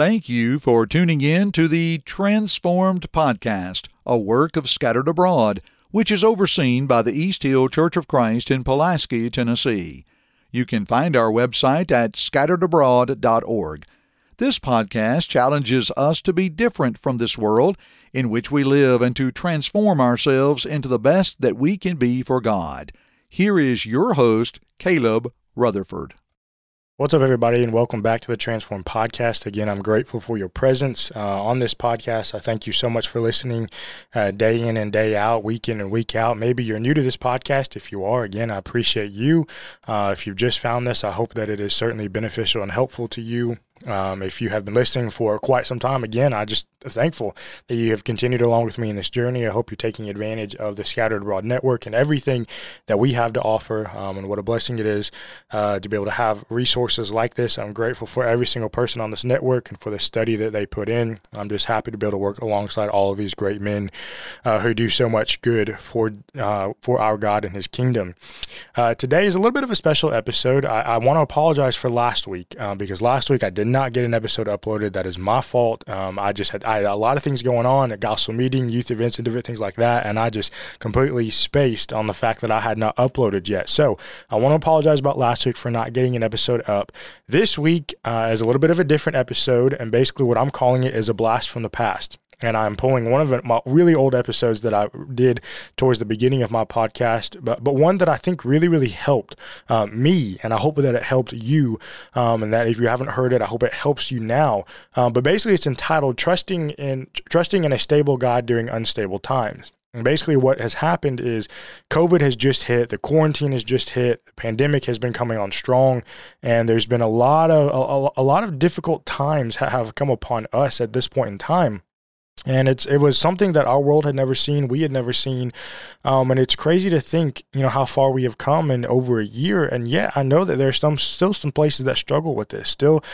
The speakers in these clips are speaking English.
Thank you for tuning in to the Transformed Podcast, a work of Scattered Abroad, which is overseen by the East Hill Church of Christ in Pulaski, Tennessee. You can find our website at scatteredabroad.org. This podcast challenges us to be different from this world in which we live and to transform ourselves into the best that we can be for God. Here is your host, Caleb Rutherford. What's up, everybody, and welcome back to the Transform Podcast. Again, I'm grateful for your presence on this podcast. I thank you so much for listening day in and day out, week in and week out. Maybe you're new to this podcast. If you are, again, I appreciate you. If you've just found this, I hope that it is certainly beneficial and helpful to you. If you have been listening for quite some time, again, I just am thankful that you have continued along with me in this journey. I hope you're taking advantage of the Scattered Abroad Network and everything that we have to offer, and what a blessing it is to be able to have resources like this. I'm grateful for every single person on this network and for the study that they put in. I'm just happy to be able to work alongside all of these great men who do so much good for our God and His kingdom. Today is a little bit of a special episode. I want to apologize for last week because last week I did not get an episode uploaded. That is my fault. I had a lot of things going on, a gospel meeting, youth events, and different things like that, and I just completely spaced on the fact that I had not uploaded yet. So I want to apologize about last week for not getting an episode up. This week is a little bit of a different episode, and basically what I'm calling it is a blast from the past. And I'm pulling one of my really old episodes that I did towards the beginning of my podcast, but one that I think really, really helped me, and I hope that it helped you, and that if you haven't heard it, I hope it helps you now. But basically, it's entitled "Trusting in a Stable God During Unstable Times." And basically what has happened is COVID has just hit, the quarantine has just hit, the pandemic has been coming on strong, and there's been a lot of difficult times have come upon us at this point in time. And it was something that our world had never seen, we had never seen, and it's crazy to think, you know, how far we have come in over a year, and yet I know that there's still some places that struggle with this, still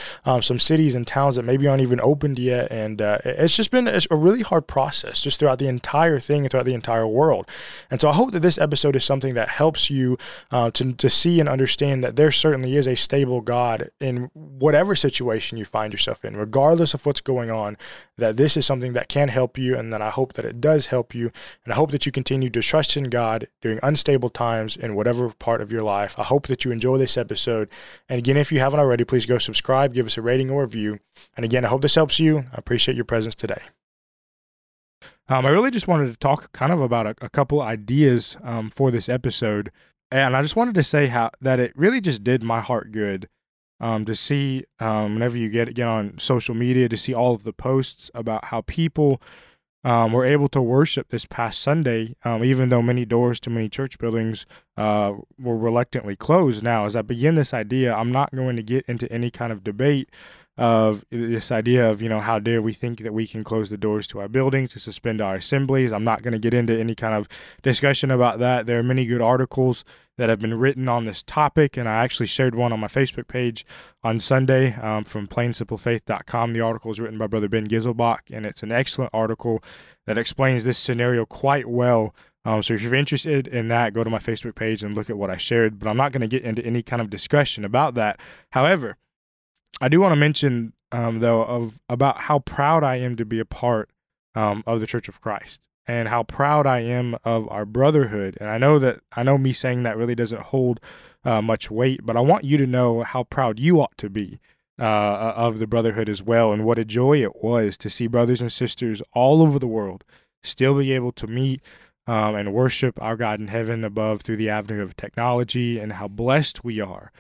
some cities and towns that maybe aren't even opened yet, and it's just been a really hard process just throughout the entire thing and throughout the entire world. And so I hope that this episode is something that helps you to see and understand that there certainly is a stable God in whatever situation you find yourself in, regardless of what's going on, that this is something that can help you, and then I hope that it does help you, and I hope that you continue to trust in God during unstable times in whatever part of your life. I hope that you enjoy this episode, and again, if you haven't already, please go subscribe, give us a rating or review, and again, I hope this helps you. I appreciate your presence today. I really just wanted to talk kind of about a couple ideas for this episode, and I just wanted to say that it really just did my heart good to see, whenever you get on social media, to see all of the posts about how people were able to worship this past Sunday, even though many doors to many church buildings were reluctantly closed. Now, as I begin this idea, I'm not going to get into any kind of debate of this idea of, you know, how dare we think that we can close the doors to our buildings, to suspend our assemblies. I'm not going to get into any kind of discussion about that. There are many good articles that have been written on this topic, and I actually shared one on my Facebook page on Sunday from plainsimplefaith.com. The article is written by Brother Ben Giselbach, and it's an excellent article that explains this scenario quite well. So if you're interested in that, go to my Facebook page and look at what I shared, but I'm not going to get into any kind of discussion about that. However, I do want to mention, though, about how proud I am to be a part of the Church of Christ, and how proud I am of our brotherhood. And I know me saying that really doesn't hold much weight, but I want you to know how proud you ought to be of the brotherhood as well, and what a joy it was to see brothers and sisters all over the world still be able to meet and worship our God in heaven above through the avenue of technology, and how blessed we are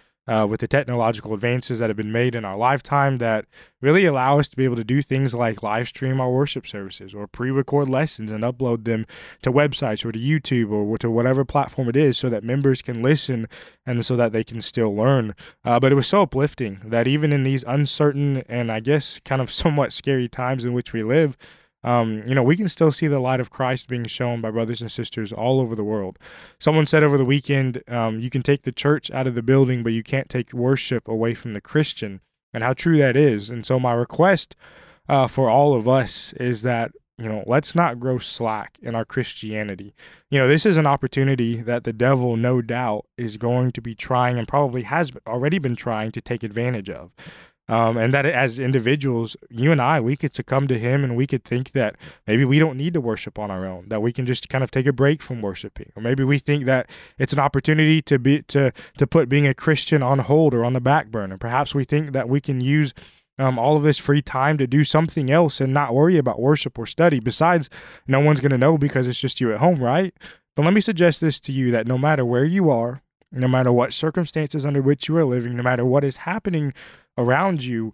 with the technological advances that have been made in our lifetime that really allow us to be able to do things like live stream our worship services, or pre-record lessons and upload them to websites or to YouTube or to whatever platform it is, so that members can listen and so that they can still learn. But it was so uplifting that even in these uncertain and I guess kind of somewhat scary times in which we live, you know, we can still see the light of Christ being shown by brothers and sisters all over the world. Someone said over the weekend, you can take the church out of the building, but you can't take worship away from the Christian, and how true that is. And so my request for all of us is that, you know, let's not grow slack in our Christianity. You know, this is an opportunity that the devil, no doubt, is going to be trying, and probably has already been trying to take advantage of. And that as individuals, you and I, we could succumb to him, and we could think that maybe we don't need to worship on our own, that we can just kind of take a break from worshiping. Or maybe we think that it's an opportunity to put being a Christian on hold or on the back burner. Perhaps we think that we can use all of this free time to do something else and not worry about worship or study. Besides, no one's going to know because it's just you at home, right? But let me suggest this to you, that no matter where you are, no matter what circumstances under which you are living, no matter what is happening around you,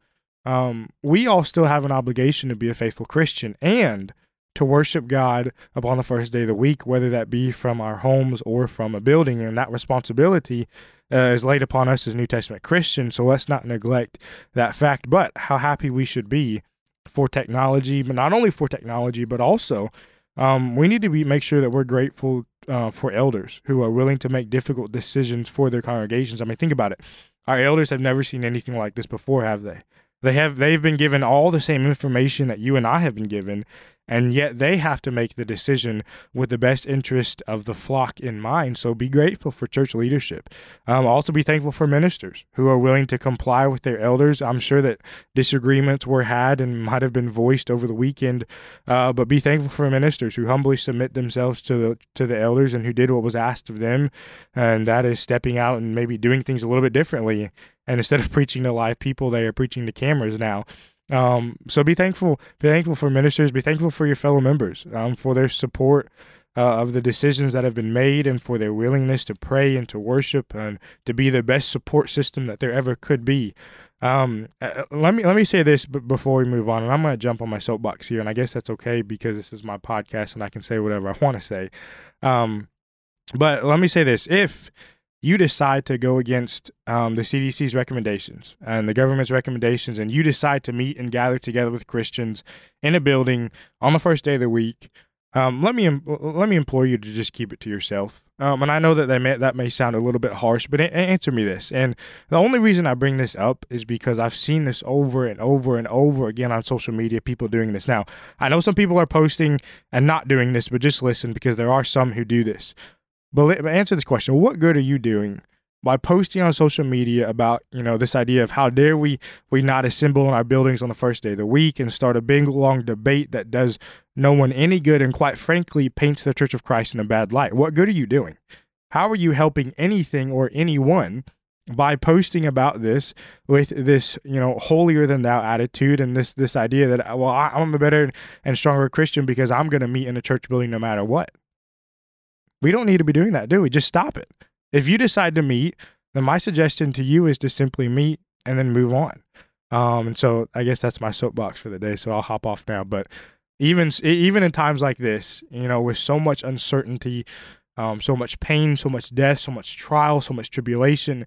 we all still have an obligation to be a faithful Christian and to worship God upon the first day of the week, whether that be from our homes or from a building. And that responsibility is laid upon us as New Testament Christians, so let's not neglect that fact. But how happy we should be for technology, but not only for technology, but also we need to make sure that we're grateful for elders who are willing to make difficult decisions for their congregations. I mean, think about it. Our elders have never seen anything like this before, have they? They've been given all the same information that you and I have been given, and yet they have to make the decision with the best interest of the flock in mind. So be grateful for church leadership. Also be thankful for ministers who are willing to comply with their elders. I'm sure that disagreements were had and might have been voiced over the weekend, but be thankful for ministers who humbly submit themselves to the elders and who did what was asked of them, and that is stepping out and maybe doing things a little bit differently. And instead of preaching to live people, they are preaching to cameras now. So be thankful. Be thankful for ministers. Be thankful for your fellow members, for their support of the decisions that have been made, and for their willingness to pray and to worship and to be the best support system that there ever could be. Let me say this before we move on, and I'm going to jump on my soapbox here, and I guess that's okay because this is my podcast and I can say whatever I want to say. But let me say this. If you decide to go against the CDC's recommendations and the government's recommendations, and you decide to meet and gather together with Christians in a building on the first day of the week, let me implore you to just keep it to yourself. And I know that that may sound a little bit harsh, but answer me this. And the only reason I bring this up is because I've seen this over and over and over again on social media, people doing this. Now, I know some people are posting and not doing this, but just listen, because there are some who do this. But answer this question: what good are you doing by posting on social media about, this idea of how dare we not assemble in our buildings on the first day of the week and start a big long debate that does no one any good and, quite frankly, paints the Church of Christ in a bad light? What good are you doing? How are you helping anything or anyone by posting about this with this, holier than thou attitude and this idea that, well, I'm a better and stronger Christian because I'm going to meet in a church building no matter what? We don't need to be doing that, do we? Just stop it. If you decide to meet, then my suggestion to you is to simply meet and then move on. And so I guess that's my soapbox for the day, so I'll hop off now. But even in times like this, with so much uncertainty, so much pain, so much death, so much trial, so much tribulation,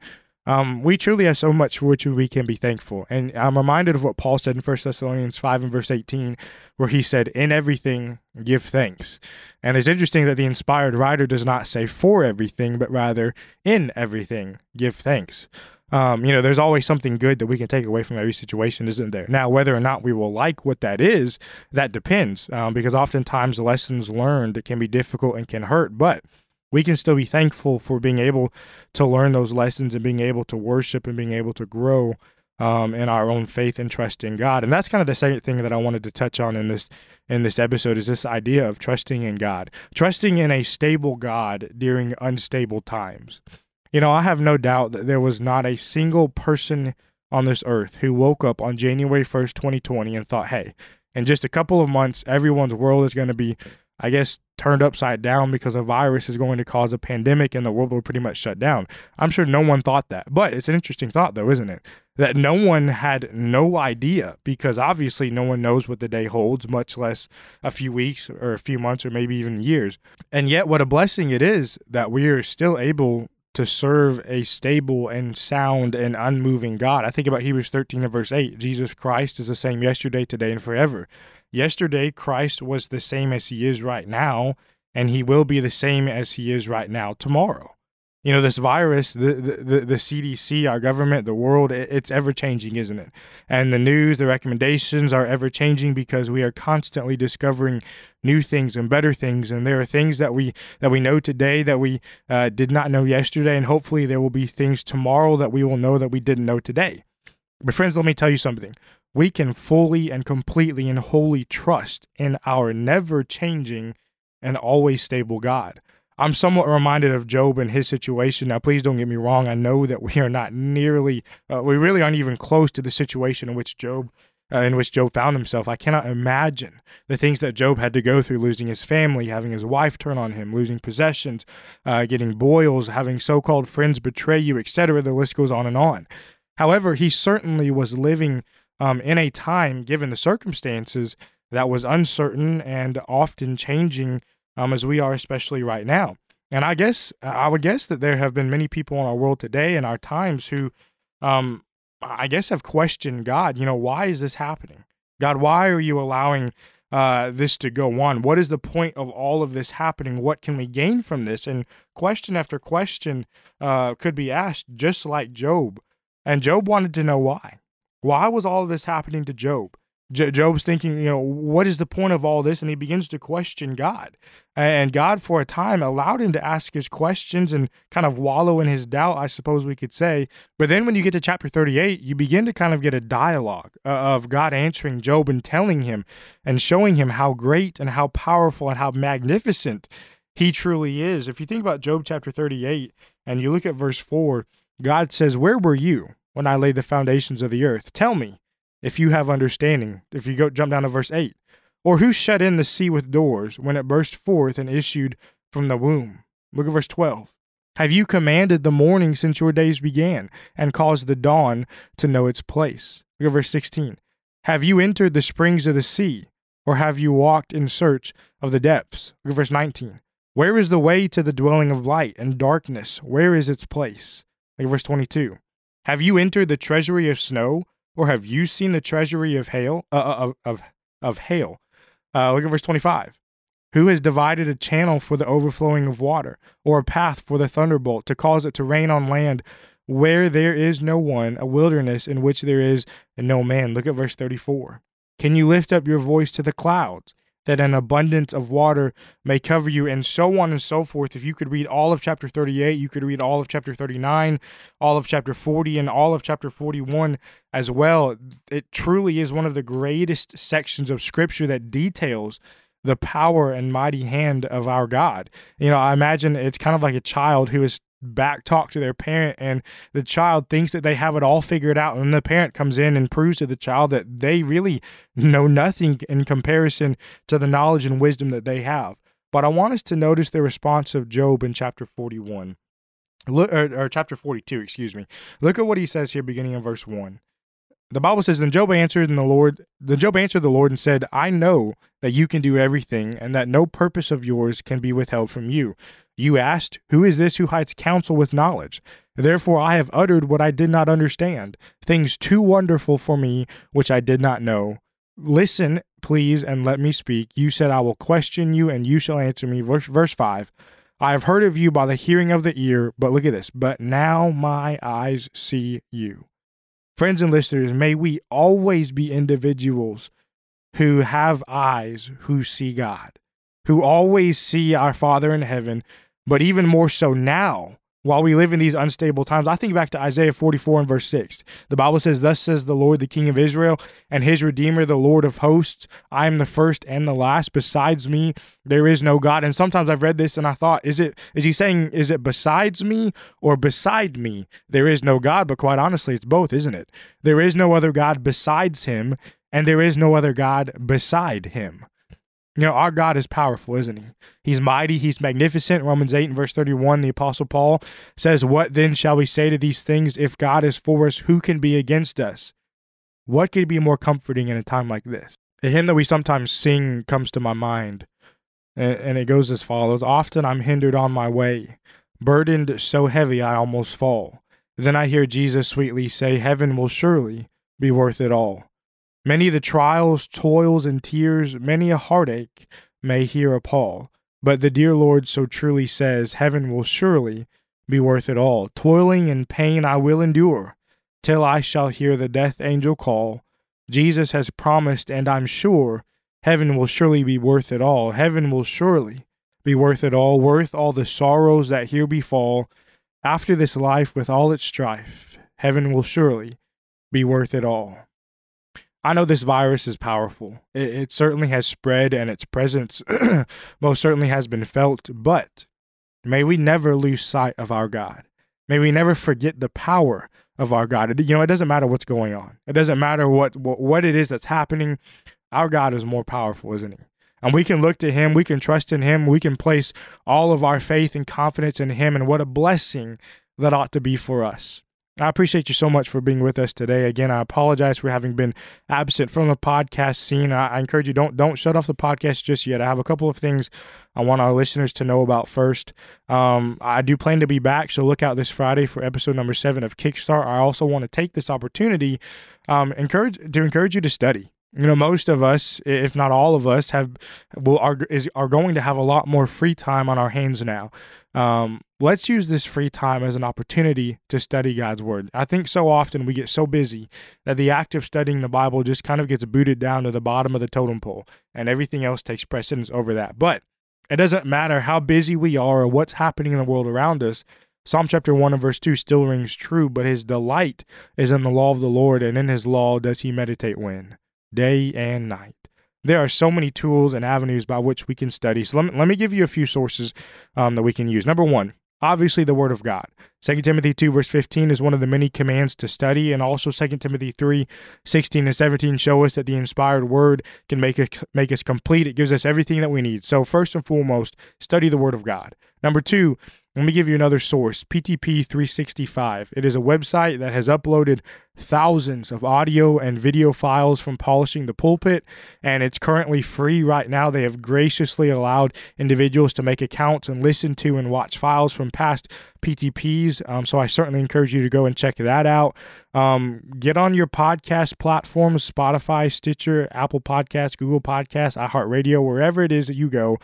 we truly have so much for which we can be thankful. And I'm reminded of what Paul said in 1 Thessalonians 5 and verse 18, where he said, "In everything, give thanks." And it's interesting that the inspired writer does not say "for everything," but rather "in everything, give thanks." There's always something good that we can take away from every situation, isn't there? Now, whether or not we will like what that is, that depends, because oftentimes lessons learned can be difficult and can hurt, but we can still be thankful for being able to learn those lessons and being able to worship and being able to grow in our own faith and trust in God. And that's kind of the second thing that I wanted to touch on in this episode, is this idea of trusting in God, trusting in a stable God during unstable times. I have no doubt that there was not a single person on this earth who woke up on January 1st, 2020 and thought, hey, in just a couple of months, everyone's world is going to be, I guess, turned upside down because a virus is going to cause a pandemic and the world will pretty much shut down. I'm sure no one thought that, but it's an interesting thought though, isn't it? That no one had no idea, because obviously no one knows what the day holds, much less a few weeks or a few months or maybe even years. And yet what a blessing it is that we are still able to serve a stable and sound and unmoving God. I think about Hebrews 13 and verse 8. Jesus Christ is the same yesterday, today, and forever. Yesterday, Christ was the same as he is right now, and he will be the same as he is right now tomorrow. This virus, the CDC, our government, the world, it's ever-changing, isn't it? And the news, the recommendations are ever-changing because we are constantly discovering new things and better things. And there are things that we know today that we did not know yesterday, and hopefully there will be things tomorrow that we will know that we didn't know today. But friends, let me tell you something. We can fully and completely and wholly trust in our never-changing and always stable God. I'm somewhat reminded of Job and his situation. Now, please don't get me wrong. I know that we are not nearly, we really aren't even close to the situation in which Job found himself. I cannot imagine the things that Job had to go through, losing his family, having his wife turn on him, losing possessions, getting boils, having so-called friends betray you, etc. The list goes on and on. However, he certainly was living in a time, given the circumstances, that was uncertain and often changing, as we are especially right now. And I would guess that there have been many people in our world today and our times who, have questioned God. You know, why is this happening? God, why are you allowing this to go on? What is the point of all of this happening? What can we gain from this? And question after question could be asked, just like Job. And Job wanted to know why. Why was all of this happening to Job? Job's thinking, you know, what is the point of all this? And he begins to question God. And God, for a time, allowed him to ask his questions and kind of wallow in his doubt, I suppose we could say. But then when you get to chapter 38, you begin to kind of get a dialogue of God answering Job and telling him and showing him how great and how powerful and how magnificent he truly is. If you think about Job chapter 38 and you look at verse 4, God says, "Where were you when I laid the foundations of the earth? Tell me, if you have understanding." If you jump down to verse 8, "Or who shut in the sea with doors when it burst forth and issued from the womb?" Look at verse 12. "Have you commanded the morning since your days began and caused the dawn to know its place?" Look at verse 16. "Have you entered the springs of the sea, or have you walked in search of the depths?" Look at verse 19. "Where is the way to the dwelling of light, and darkness, where is its place?" Look at verse 22. "Have you entered the treasury of snow, or have you seen the treasury of hail?" Of hail. Look at verse 25. "Who has divided a channel for the overflowing of water, or a path for the thunderbolt, to cause it to rain on land where there is no one, a wilderness in which there is no man?" Look at verse 34. "Can you lift up your voice to the clouds, that an abundance of water may cover you?" And so on and so forth. If you could read all of chapter 38, you could read all of chapter 39, all of chapter 40, and all of chapter 41 as well. It truly is one of the greatest sections of Scripture that details the power and mighty hand of our God. You know, I imagine it's kind of like a child who is back-talked to their parent, and the child thinks that they have it all figured out, and the parent comes in and proves to the child that they really know nothing in comparison to the knowledge and wisdom that they have. But I want us to notice the response of Job in chapter 41, or chapter 42, excuse me. Look at what he says here, beginning in verse 1. The Bible says, Then Job answered the Lord and said, "I know that you can do everything, and that no purpose of yours can be withheld from you. You asked, 'Who is this who hides counsel with knowledge?' Therefore I have uttered what I did not understand, things too wonderful for me which I did not know. Listen, please, and let me speak. You said, 'I will question you, and you shall answer me.'" Verse 5, "I have heard of you by the hearing of the ear, but" look at this, "but now my eyes see you." Friends and listeners, may we always be individuals who have eyes who see God, who always see our Father in heaven, but even more so now, while we live in these unstable times. I think back to Isaiah 44 and verse 6. The Bible says, "Thus says the Lord, the King of Israel, and his Redeemer, the Lord of hosts. I am the first and the last. Besides me, there is no God." And sometimes I've read this and I thought, is he saying, besides me or beside me? There is no God, but quite honestly, it's both, isn't it? There is no other God besides him, and there is no other God beside him. You know, our God is powerful, isn't he? He's mighty. He's magnificent. Romans 8 and verse 31, the Apostle Paul says, "What then shall we say to these things? If God is for us, who can be against us?" What could be more comforting in a time like this? A hymn that we sometimes sing comes to my mind, and it goes as follows. "Often I'm hindered on my way, burdened so heavy I almost fall. Then I hear Jesus sweetly say, 'Heaven will surely be worth it all.' Many the trials, toils, and tears, many a heartache may here appall, but the dear Lord so truly says, 'Heaven will surely be worth it all.' Toiling and pain I will endure, till I shall hear the death angel call. Jesus has promised, and I'm sure, heaven will surely be worth it all. Heaven will surely be worth it all, worth all the sorrows that here befall. After this life with all its strife, heaven will surely be worth it all. I know this virus is powerful. It certainly has spread, and its presence most certainly has been felt, but may we never lose sight of our God. May we never forget the power of our God. You know, it doesn't matter what's going on. It doesn't matter what it is that's happening. Our God is more powerful, isn't he? And we can look to him. We can trust in him. We can place all of our faith and confidence in him, and what a blessing that ought to be for us. I appreciate you so much for being with us today. Again, I apologize for having been absent from the podcast scene. I encourage you, don't shut off the podcast just yet. I have a couple of things I want our listeners to know about first. I do plan to be back, so look out this Friday for episode number 7 of Kickstart. I also want to take this opportunity to encourage you to study. You know, most of us, if not all of us, are going to have a lot more free time on our hands now. Let's use this free time as an opportunity to study God's Word. I think so often we get so busy that the act of studying the Bible just kind of gets booted down to the bottom of the totem pole, and everything else takes precedence over that. But it doesn't matter how busy we are or what's happening in the world around us. Psalm chapter 1 and verse 2 still rings true, but his delight is in the law of the Lord, and in his law does he meditate day and night. There are so many tools and avenues by which we can study. So let me give you a few sources that we can use. Number one, obviously the Word of God. 2 Timothy 2 verse 15 is one of the many commands to study, and also 2 Timothy 3, 16 and 17 show us that the inspired Word can make us complete. It gives us everything that we need. So first and foremost, study the Word of God. Number two, let me give you another source, PTP 365. It is a website that has uploaded thousands of audio and video files from Polishing the Pulpit, and it's currently free right now. They have graciously allowed individuals to make accounts and listen to and watch files from past PTPs, so I certainly encourage you to go and check that out. Get on your podcast platforms, Spotify, Stitcher, Apple Podcasts, Google Podcasts, iHeartRadio, wherever it is that you go.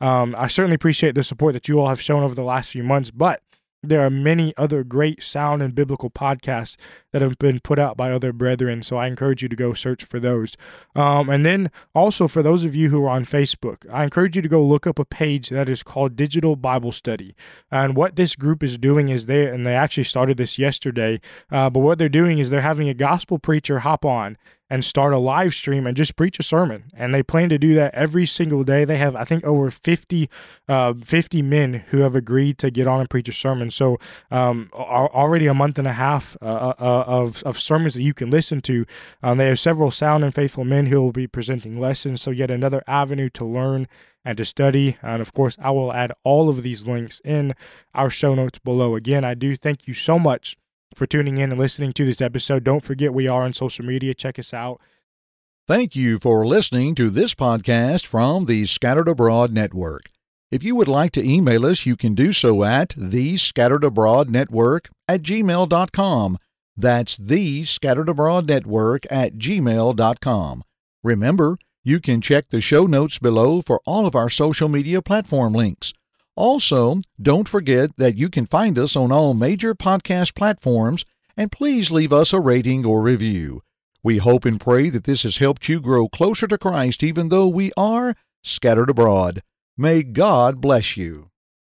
I certainly appreciate the support that you all have shown over the last few months, but there are many other great sound and biblical podcasts that have been put out by other brethren, so I encourage you to go search for those. And then also for those of you who are on Facebook, I encourage you to go look up a page that is called Digital Bible Study. And what this group is doing is they actually started this yesterday, but what they're doing is they're having a gospel preacher hop on and start a live stream and just preach a sermon. And they plan to do that every single day. They have, I think, over 50 men who have agreed to get on and preach a sermon. So already a month and a half of sermons that you can listen to. They have several sound and faithful men who will be presenting lessons. So yet another avenue to learn and to study. And of course, I will add all of these links in our show notes below. Again, I do thank you so much for tuning in and listening to this episode. Don't forget we are on social media. Check us out. Thank you for listening to this podcast from the Scattered Abroad Network. If you would like to email us, you can do so at thescatteredabroadnetwork@gmail.com. That's thescatteredabroadnetwork@gmail.com. Remember, you can check the show notes below for all of our social media platform links. Also, don't forget that you can find us on all major podcast platforms, and please leave us a rating or review. We hope and pray that this has helped you grow closer to Christ even though we are scattered abroad. May God bless you.